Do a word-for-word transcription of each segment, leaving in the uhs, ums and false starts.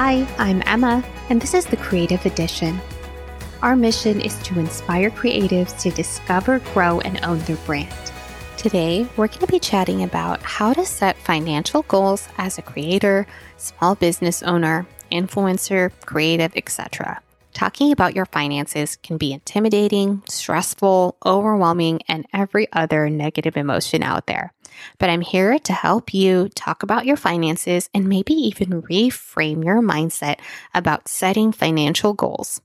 Hi, I'm Emma, and this is the Creative Edition. Our mission is to inspire creatives to discover, grow, and own their brand. Today, we're going to be chatting about how to set financial goals as a creator, small business owner, influencer, creative, et cetera. Talking about your finances can be intimidating, stressful, overwhelming, and every other negative emotion out there. But I'm here to help you talk about your finances and maybe even reframe your mindset about setting financial goals.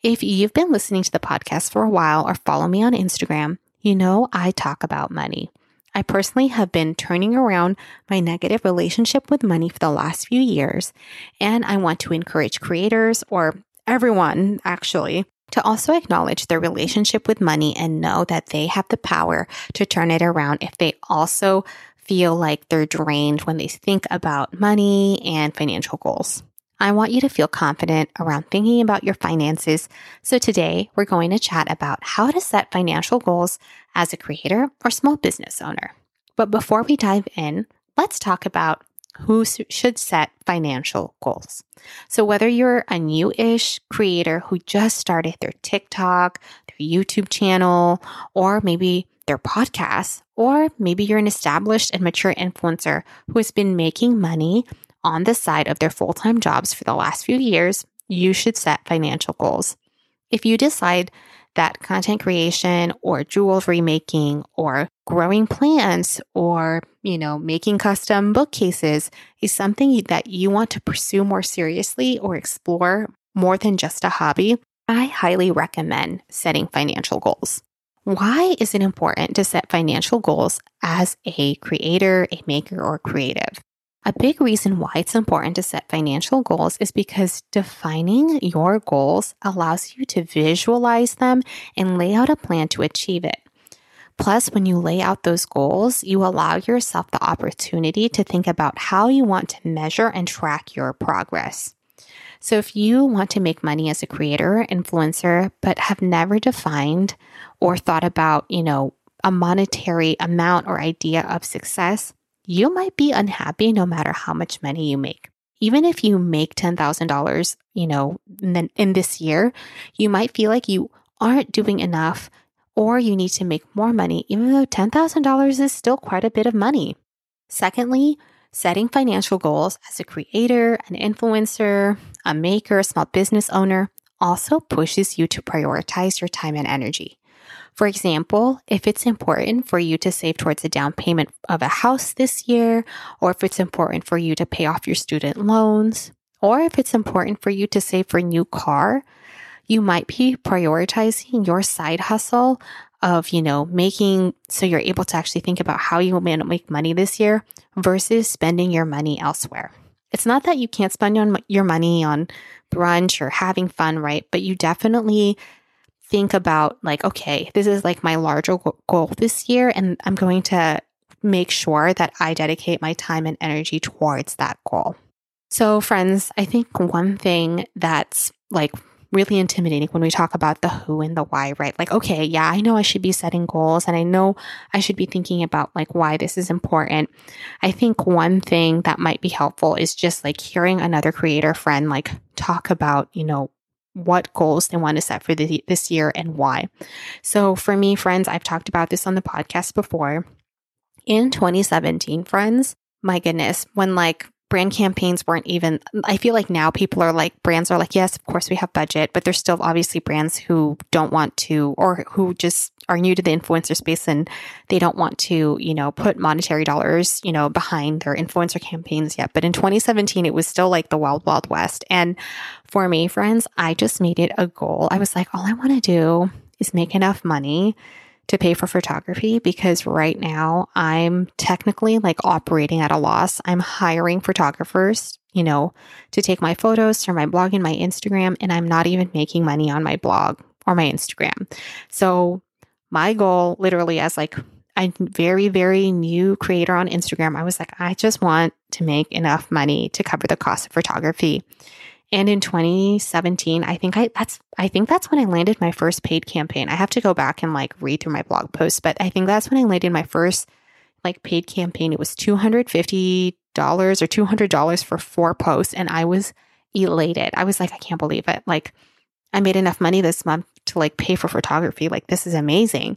If you've been listening to the podcast for a while or follow me on Instagram, you know I talk about money. I personally have been turning around my negative relationship with money for the last few years, and I want to encourage creators, or everyone actually, to also acknowledge their relationship with money and know that they have the power to turn it around if they also feel like they're drained when they think about money and financial goals. I want you to feel confident around thinking about your finances. So today we're going to chat about how to set financial goals as a creator or small business owner. But before we dive in, let's talk about who should set financial goals. So whether you're a new-ish creator who just started their TikTok, their YouTube channel, or maybe their podcast, or maybe you're an established and mature influencer who has been making money on the side of their full-time jobs for the last few years, you should set financial goals. If you decide that content creation or jewelry making or growing plants or, you know, making custom bookcases is something that you want to pursue more seriously or explore more than just a hobby, I highly recommend setting financial goals. Why is it important to set financial goals as a creator, a maker, or creative? A big reason why it's important to set financial goals is because defining your goals allows you to visualize them and lay out a plan to achieve it. Plus, when you lay out those goals, you allow yourself the opportunity to think about how you want to measure and track your progress. So if you want to make money as a creator or influencer, but have never defined or thought about, you know, a monetary amount or idea of success, you might be unhappy no matter how much money you make. Even if you make ten thousand dollars, you know, in, in this year, you might feel like you aren't doing enough or you need to make more money, even though ten thousand dollars is still quite a bit of money. Secondly, setting financial goals as a creator, an influencer, a maker, a small business owner also pushes you to prioritize your time and energy. For example, if it's important for you to save towards a down payment of a house this year, or if it's important for you to pay off your student loans, or if it's important for you to save for a new car, you might be prioritizing your side hustle of, you know, making so you're able to actually think about how you will make money this year versus spending your money elsewhere. It's not that you can't spend your money on brunch or having fun, right? But you definitely think about like, okay, this is like my larger goal this year, and I'm going to make sure that I dedicate my time and energy towards that goal. So friends, I think one thing that's like really intimidating when we talk about the who and the why, right? Like, okay, yeah, I know I should be setting goals and I know I should be thinking about like why this is important. I think one thing that might be helpful is just like hearing another creator friend like talk about, you know, what goals they want to set for the, this year and why. So for me, friends, I've talked about this on the podcast before. In twenty seventeen, friends, my goodness, when like brand campaigns weren't even, I feel like now people are like, brands are like, yes, of course we have budget, but there's still obviously brands who don't want to, or who just are new to the influencer space and they don't want to, you know, put monetary dollars, you know, behind their influencer campaigns yet. But in twenty seventeen, it was still like the wild, wild west. And for me, friends, I just made it a goal. I was like, all I want to do is make enough money to pay for photography, because right now I'm technically like operating at a loss. I'm hiring photographers, you know, to take my photos for my blog and my Instagram, and I'm not even making money on my blog or my Instagram. So my goal literally as like a very, very new creator on Instagram, I was like, I just want to make enough money to cover the cost of photography. And in twenty seventeen, I think I that's I think that's when I landed my first paid campaign. I have to go back and like read through my blog posts, but I think that's when I landed my first like paid campaign. It was two hundred fifty dollars or two hundred dollars for four posts, and I was elated. I was like, I can't believe it. Like, I made enough money this month to like pay for photography. Like, this is amazing.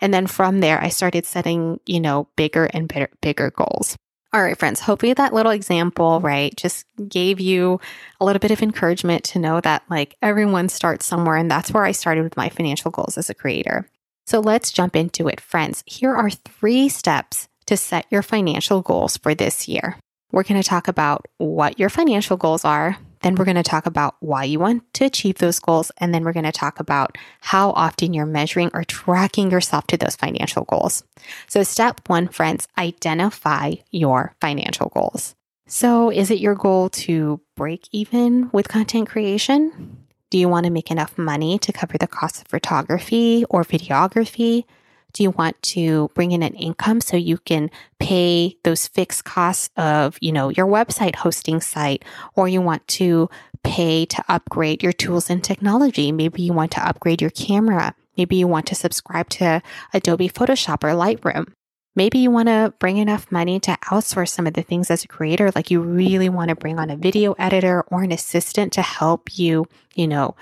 And then from there, I started setting, you know, bigger and bigger, bigger goals. All right, friends, hopefully that little example, right, just gave you a little bit of encouragement to know that like everyone starts somewhere. And that's where I started with my financial goals as a creator. So let's jump into it, friends. Here are three steps to set your financial goals for this year. We're going to talk about what your financial goals are. Then we're going to talk about why you want to achieve those goals. And then we're going to talk about how often you're measuring or tracking yourself to those financial goals. So step one, friends, identify your financial goals. So is it your goal to break even with content creation? Do you want to make enough money to cover the cost of photography or videography? Do you want to bring in an income so you can pay those fixed costs of, you know, your website hosting site, or you want to pay to upgrade your tools and technology? Maybe you want to upgrade your camera. Maybe you want to subscribe to Adobe Photoshop or Lightroom. Maybe you want to bring enough money to outsource some of the things as a creator, like you really want to bring on a video editor or an assistant to help you, you know,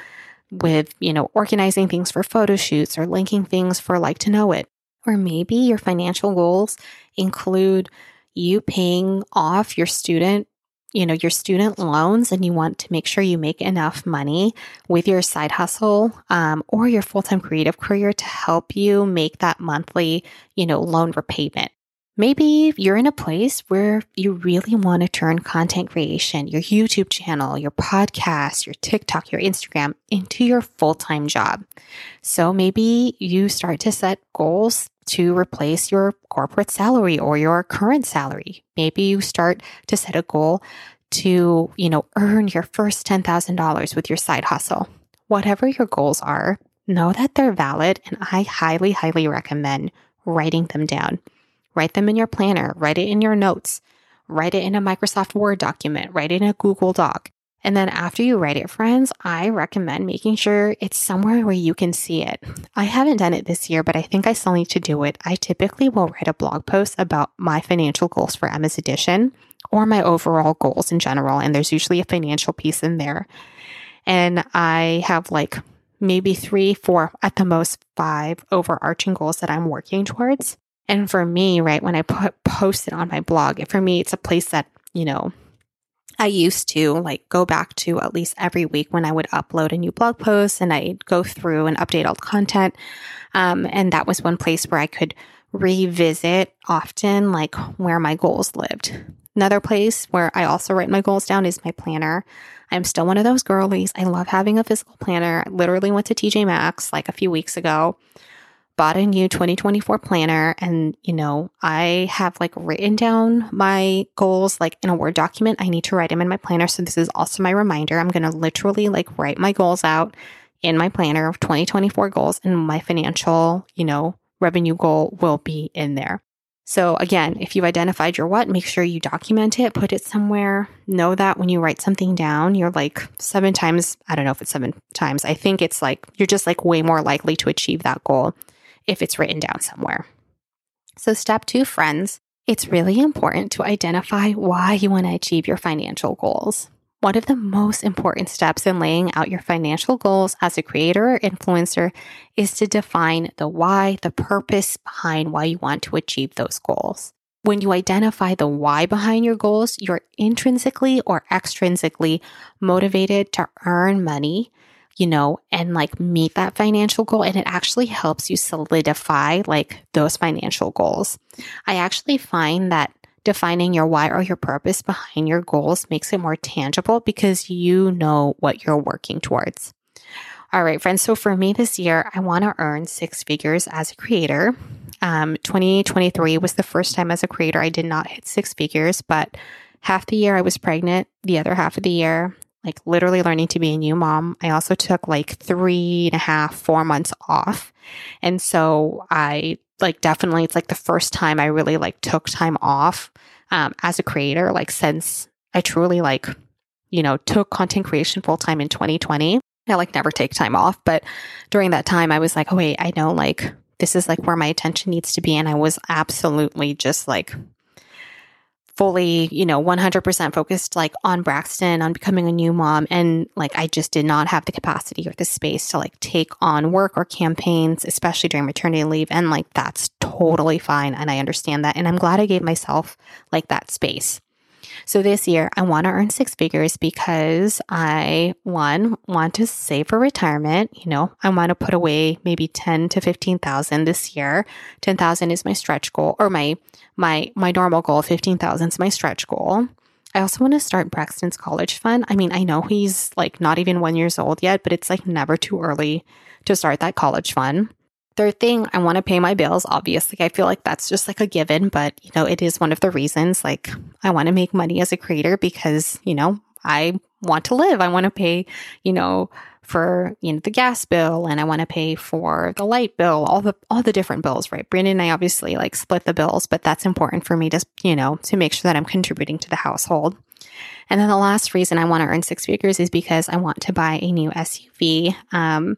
with, you know, organizing things for photo shoots or linking things for like to know it. Or maybe your financial goals include you paying off your student, you know, your student loans, and you want to make sure you make enough money with your side hustle um, or your full-time creative career to help you make that monthly, you know, loan repayment. Maybe you're in a place where you really want to turn content creation, your YouTube channel, your podcast, your TikTok, your Instagram into your full-time job. So maybe you start to set goals to replace your corporate salary or your current salary. Maybe you start to set a goal to, you know, earn your first ten thousand dollars with your side hustle. Whatever your goals are, know that they're valid, and I highly, highly recommend writing them down. Write them in your planner, write it in your notes, write it in a Microsoft Word document, write it in a Google Doc. And then after you write it, friends, I recommend making sure it's somewhere where you can see it. I haven't done it this year, but I think I still need to do it. I typically will write a blog post about my financial goals for Emma's Edition or my overall goals in general. And there's usually a financial piece in there. And I have like maybe three, four, at the most five overarching goals that I'm working towards. And for me, right, when I put post it on my blog, for me, it's a place that, you know, I used to like go back to at least every week when I would upload a new blog post, and I'd go through and update all the content. Um, and that was one place where I could revisit often, like where my goals lived. Another place where I also write my goals down is my planner. I'm still one of those girlies. I love having a physical planner. I literally went to T J Maxx like a few weeks ago, bought a new twenty twenty-four planner, and, you know, I have like written down my goals like in a Word document. I need to write them in my planner. So this is also my reminder. I'm going to literally like write my goals out in my planner of twenty twenty-four goals, and my financial, you know, revenue goal will be in there. So again, if you've identified your what, make sure you document it, put it somewhere. Know that when you write something down, you're like seven times, I don't know if it's seven times. I think it's like, you're just like way more likely to achieve that goal if it's written down somewhere. So step two, friends, it's really important to identify why you want to achieve your financial goals. One of the most important steps in laying out your financial goals as a creator or influencer is to define the why, the purpose behind why you want to achieve those goals. When you identify the why behind your goals, you're intrinsically or extrinsically motivated to earn money, you know, and like meet that financial goal. And it actually helps you solidify like those financial goals. I actually find that defining your why or your purpose behind your goals makes it more tangible because you know what you're working towards. All right, friends. So for me this year, I want to earn six figures as a creator. Um, twenty twenty-three was the first time as a creator I did not hit six figures, but half the year I was pregnant, the other half of the year, like literally learning to be a new mom. I also took like three and a half, four months off. And so I like definitely, it's like the first time I really like took time off um, as a creator, like since I truly like, you know, took content creation full time in twenty twenty. I like never take time off. But during that time, I was like, oh wait, I know like this is like where my attention needs to be. And I was absolutely just like fully, you know, one hundred percent focused like on Braxton, on becoming a new mom. And like, I just did not have the capacity or the space to like take on work or campaigns, especially during maternity leave. And like, that's totally fine. And I understand that. And I'm glad I gave myself like that space. So this year I want to earn six figures because I, one, want to save for retirement. You know, I want to put away maybe ten to fifteen thousand this year. ten thousand is my stretch goal, or my, my, my normal goal. fifteen thousand is my stretch goal. I also want to start Braxton's college fund. I mean, I know he's like not even one years old yet, but it's like never too early to start that college fund. Third thing, I want to pay my bills. Obviously, I feel like that's just like a given, but you know, it is one of the reasons like I want to make money as a creator because, you know, I want to live. I want to pay, you know, for, you know, the gas bill, and I want to pay for the light bill, all the, all the different bills, right? Brandon and I obviously like split the bills, but that's important for me to, you know, to make sure that I'm contributing to the household. And then the last reason I want to earn six figures is because I want to buy a new S U V. Um,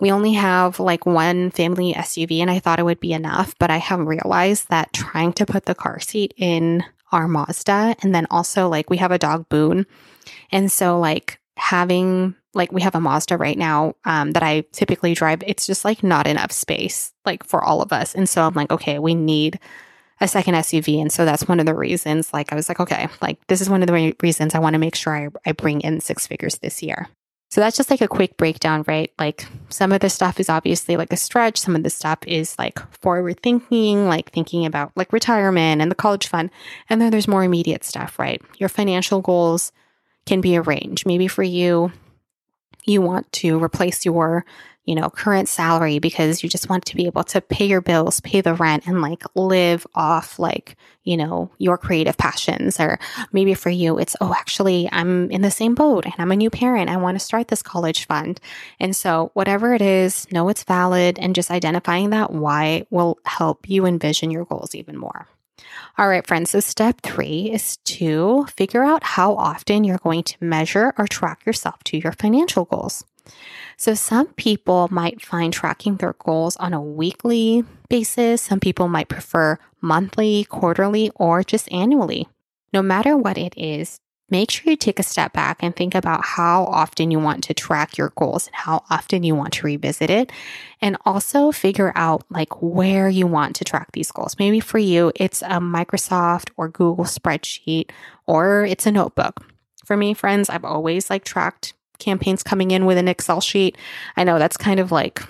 We only have like one family S U V, and I thought it would be enough, but I have realized that trying to put the car seat in our Mazda, and then also like we have a dog, Boone. And so like having like we have a Mazda right now um, that I typically drive, it's just like not enough space like for all of us. And so I'm like, okay, we need a second S U V. And so that's one of the reasons like I was like, okay, like this is one of the re- reasons I want to make sure I, I bring in six figures this year. So that's just like a quick breakdown, right? Like some of the stuff is obviously like a stretch. Some of the stuff is like forward thinking, like thinking about like retirement and the college fund. And then there's more immediate stuff, right? Your financial goals can be a range. Maybe for you, you want to replace your, you know, current salary because you just want to be able to pay your bills, pay the rent, and like live off like, you know, your creative passions. Or maybe for you, it's, oh, actually I'm in the same boat and I'm a new parent. I want to start this college fund. And so whatever it is, know it's valid, and just identifying that why will help you envision your goals even more. All right, friends. So step three is to figure out how often you're going to measure or track yourself to your financial goals. So some people might find tracking their goals on a weekly basis. Some people might prefer monthly, quarterly, or just annually. No matter what it is, make sure you take a step back and think about how often you want to track your goals and how often you want to revisit it. And also figure out like where you want to track these goals. Maybe for you, it's a Microsoft or Google spreadsheet, or it's a notebook. For me, friends, I've always like tracked campaigns coming in with an Excel sheet. I know that's kind of like,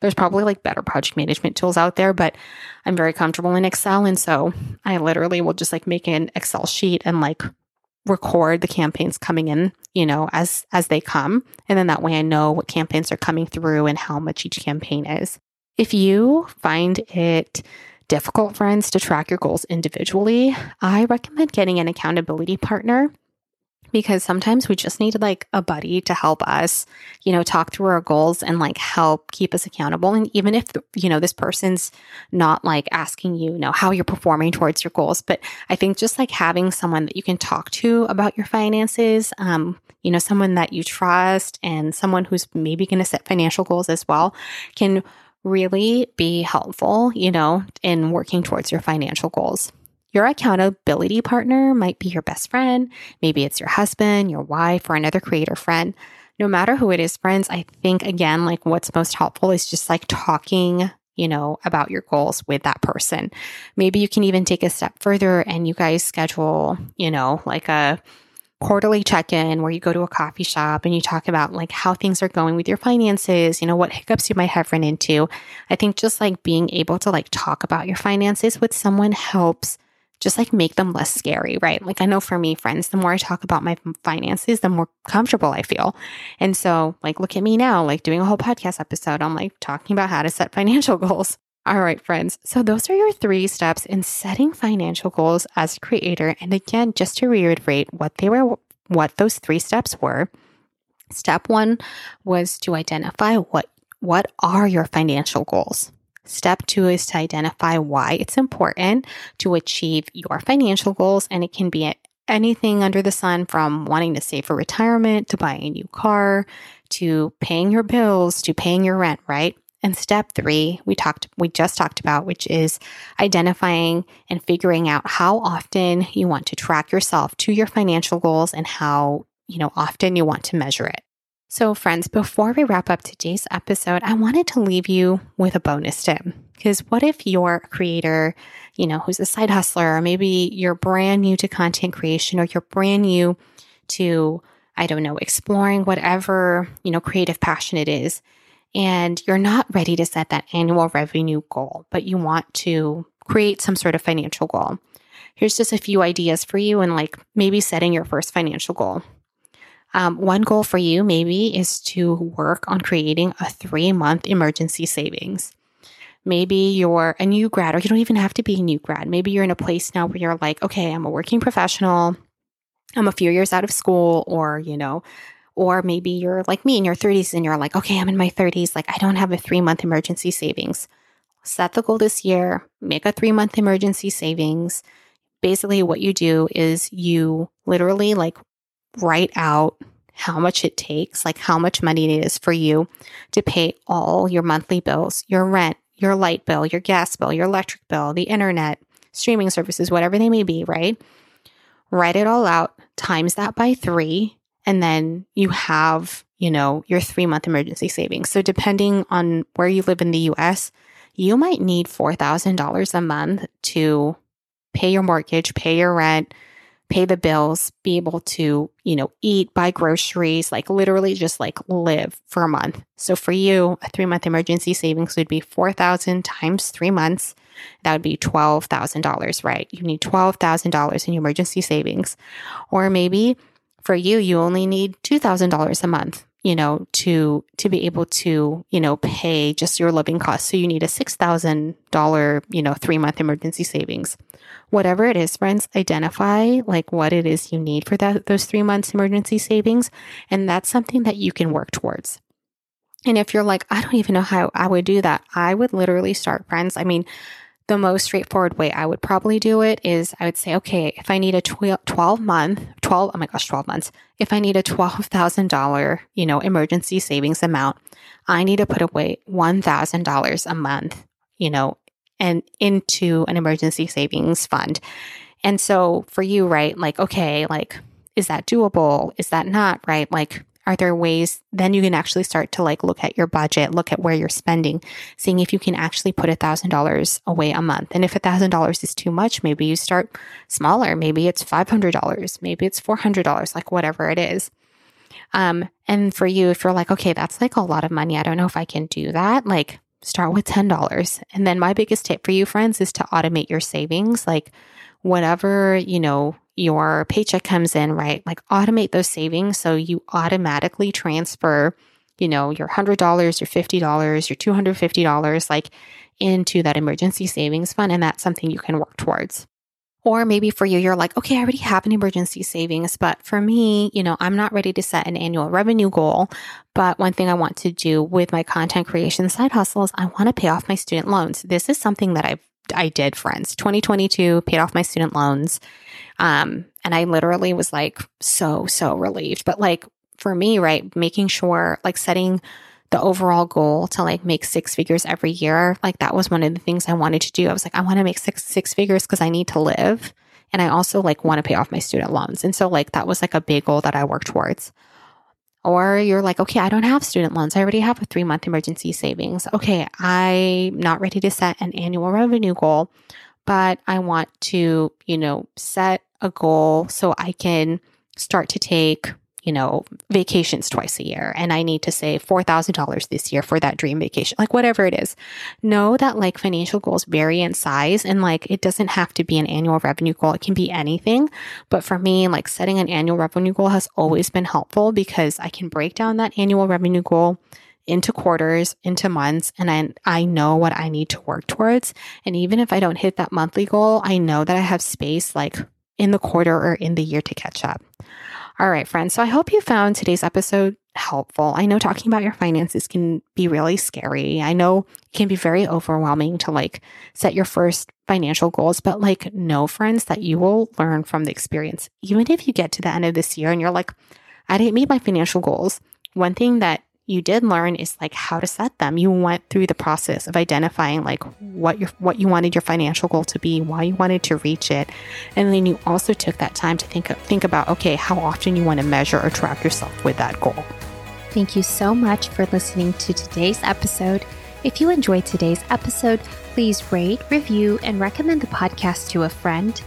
there's probably like better project management tools out there, but I'm very comfortable in Excel. And so I literally will just like make an Excel sheet and like record the campaigns coming in, you know, as, as they come. And then that way I know what campaigns are coming through and how much each campaign is. If you find it difficult, friends, to track your goals individually, I recommend getting an accountability partner, because sometimes we just need like a buddy to help us, you know, talk through our goals and like help keep us accountable. And even if, you know, this person's not like asking you, you know, how you're performing towards your goals, but I think just like having someone that you can talk to about your finances, um, you know, someone that you trust and someone who's maybe going to set financial goals as well can really be helpful, you know, in working towards your financial goals. Your accountability partner might be your best friend. Maybe it's your husband, your wife, or another creator friend. No matter who it is, friends, I think, again, like what's most helpful is just like talking, you know, about your goals with that person. Maybe you can even take a step further and you guys schedule, you know, like a quarterly check-in where you go to a coffee shop and you talk about like how things are going with your finances, you know, what hiccups you might have run into. I think just like being able to like talk about your finances with someone helps just like make them less scary, right? Like I know for me, friends, the more I talk about my finances, the more comfortable I feel. And so like, look at me now, like doing a whole podcast episode, I'm like talking about how to set financial goals. All right, friends. So those are your three steps in setting financial goals as a creator. And again, just to reiterate what they were, what those three steps were. Step one was to identify what, what are your financial goals? Step two is to identify why it's important to achieve your financial goals. And it can be anything under the sun, from wanting to save for retirement, to buying a new car, to paying your bills, to paying your rent, right? And step three, we talked, we just talked about, which is identifying and figuring out how often you want to track yourself to your financial goals and how, you know, often you want to measure it. So friends, before we wrap up today's episode, I wanted to leave you with a bonus tip. Because what if you're a creator, you know, who's a side hustler, or maybe you're brand new to content creation, or you're brand new to, I don't know, exploring whatever, you know, creative passion it is, and you're not ready to set that annual revenue goal, but you want to create some sort of financial goal. Here's just a few ideas for you and like maybe setting your first financial goal. Um, one goal for you maybe is to work on creating a three-month emergency savings. Maybe you're a new grad, or you don't even have to be a new grad. Maybe you're in a place now where you're like, okay, I'm a working professional. I'm a few years out of school, or, you know, or maybe you're like me in your thirties and you're like, okay, I'm in my thirties. Like I don't have a three-month emergency savings. Set the goal this year, make a three-month emergency savings. Basically what you do is you literally like write out how much it takes, like how much money it is for you to pay all your monthly bills, your rent, your light bill, your gas bill, your electric bill, the internet, streaming services, whatever they may be, right? Write it all out, times that by three, and then you have, you know, your three-month emergency savings. So depending on where you live in the U S, you might need four thousand dollars a month to pay your mortgage, pay your rent, pay the bills, be able to, you know, eat, buy groceries, like literally just like live for a month. So for you, a three-month emergency savings would be four thousand times three months. That would be twelve thousand dollars, right? You need twelve thousand dollars in your emergency savings. Or maybe for you, you only need two thousand dollars a month, you know, to to be able to, you know, pay just your living costs. So you need a six thousand dollars, you know, three-month emergency savings. Whatever it is, friends, identify like what it is you need for that those three months emergency savings. And that's something that you can work towards. And if you're like, I don't even know how I would do that, I would literally start, friends. I mean, the most straightforward way I would probably do it is I would say, okay, if I need a twelve month, twelve, oh my gosh, twelve months, if I need a twelve thousand dollars, you know, emergency savings amount, I need to put away one thousand dollars a month, you know, and into an emergency savings fund. And so for you, right, like, okay, like, is that doable? Is that not, right? Like, are there ways then you can actually start to like look at your budget, look at where you're spending, seeing if you can actually put one thousand dollars away a month. And if one thousand dollars is too much, maybe you start smaller. Maybe it's five hundred dollars. Maybe it's four hundred dollars, like whatever it is. Um, and for you, if you're like, okay, that's like a lot of money, I don't know if I can do that, like start with ten dollars. And then my biggest tip for you, friends, is to automate your savings. Like whatever, you know, your paycheck comes in, right? Like automate those savings. So you automatically transfer, you know, your one hundred dollars, your fifty dollars, your two hundred fifty dollars, like into that emergency savings fund. And that's something you can work towards. Or maybe for you, you're like, okay, I already have an emergency savings, but for me, you know, I'm not ready to set an annual revenue goal. But one thing I want to do with my content creation side hustles, I want to pay off my student loans. This is something that I've I did, friends. twenty twenty-two, paid off my student loans. Um, and I literally was like, so, so relieved. But like for me, right, making sure like setting the overall goal to like make six figures every year, like that was one of the things I wanted to do. I was like, I want to make six, six figures because I need to live. And I also like want to pay off my student loans. And so like that was like a big goal that I worked towards. Or you're like, okay, I don't have student loans. I already have a three-month emergency savings. Okay, I'm not ready to set an annual revenue goal, but I want to, you know, set a goal so I can start to take, you know, vacations twice a year. And I need to save four thousand dollars this year for that dream vacation, like whatever it is. Know that like financial goals vary in size, and like it doesn't have to be an annual revenue goal. It can be anything. But for me, like setting an annual revenue goal has always been helpful because I can break down that annual revenue goal into quarters, into months, and I, I know what I need to work towards. And even if I don't hit that monthly goal, I know that I have space like in the quarter or in the year to catch up. All right, friends. So I hope you found today's episode helpful. I know talking about your finances can be really scary. I know it can be very overwhelming to like set your first financial goals, but like know, friends, that you will learn from the experience. Even if you get to the end of this year and you're like, I didn't meet my financial goals. One thing that you did learn is like how to set them. You went through the process of identifying like what your what you wanted your financial goal to be, why you wanted to reach it. And then you also took that time to think, think about, okay, how often you want to measure or track yourself with that goal. Thank you so much for listening to today's episode. If you enjoyed today's episode, please rate, review, and recommend the podcast to a friend.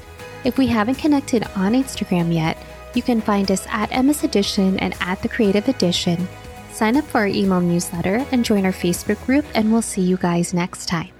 If we haven't connected on Instagram yet, you can find us at emmasedition and at The Creative Edition. Sign up for our email newsletter and join our Facebook group, and we'll see you guys next time.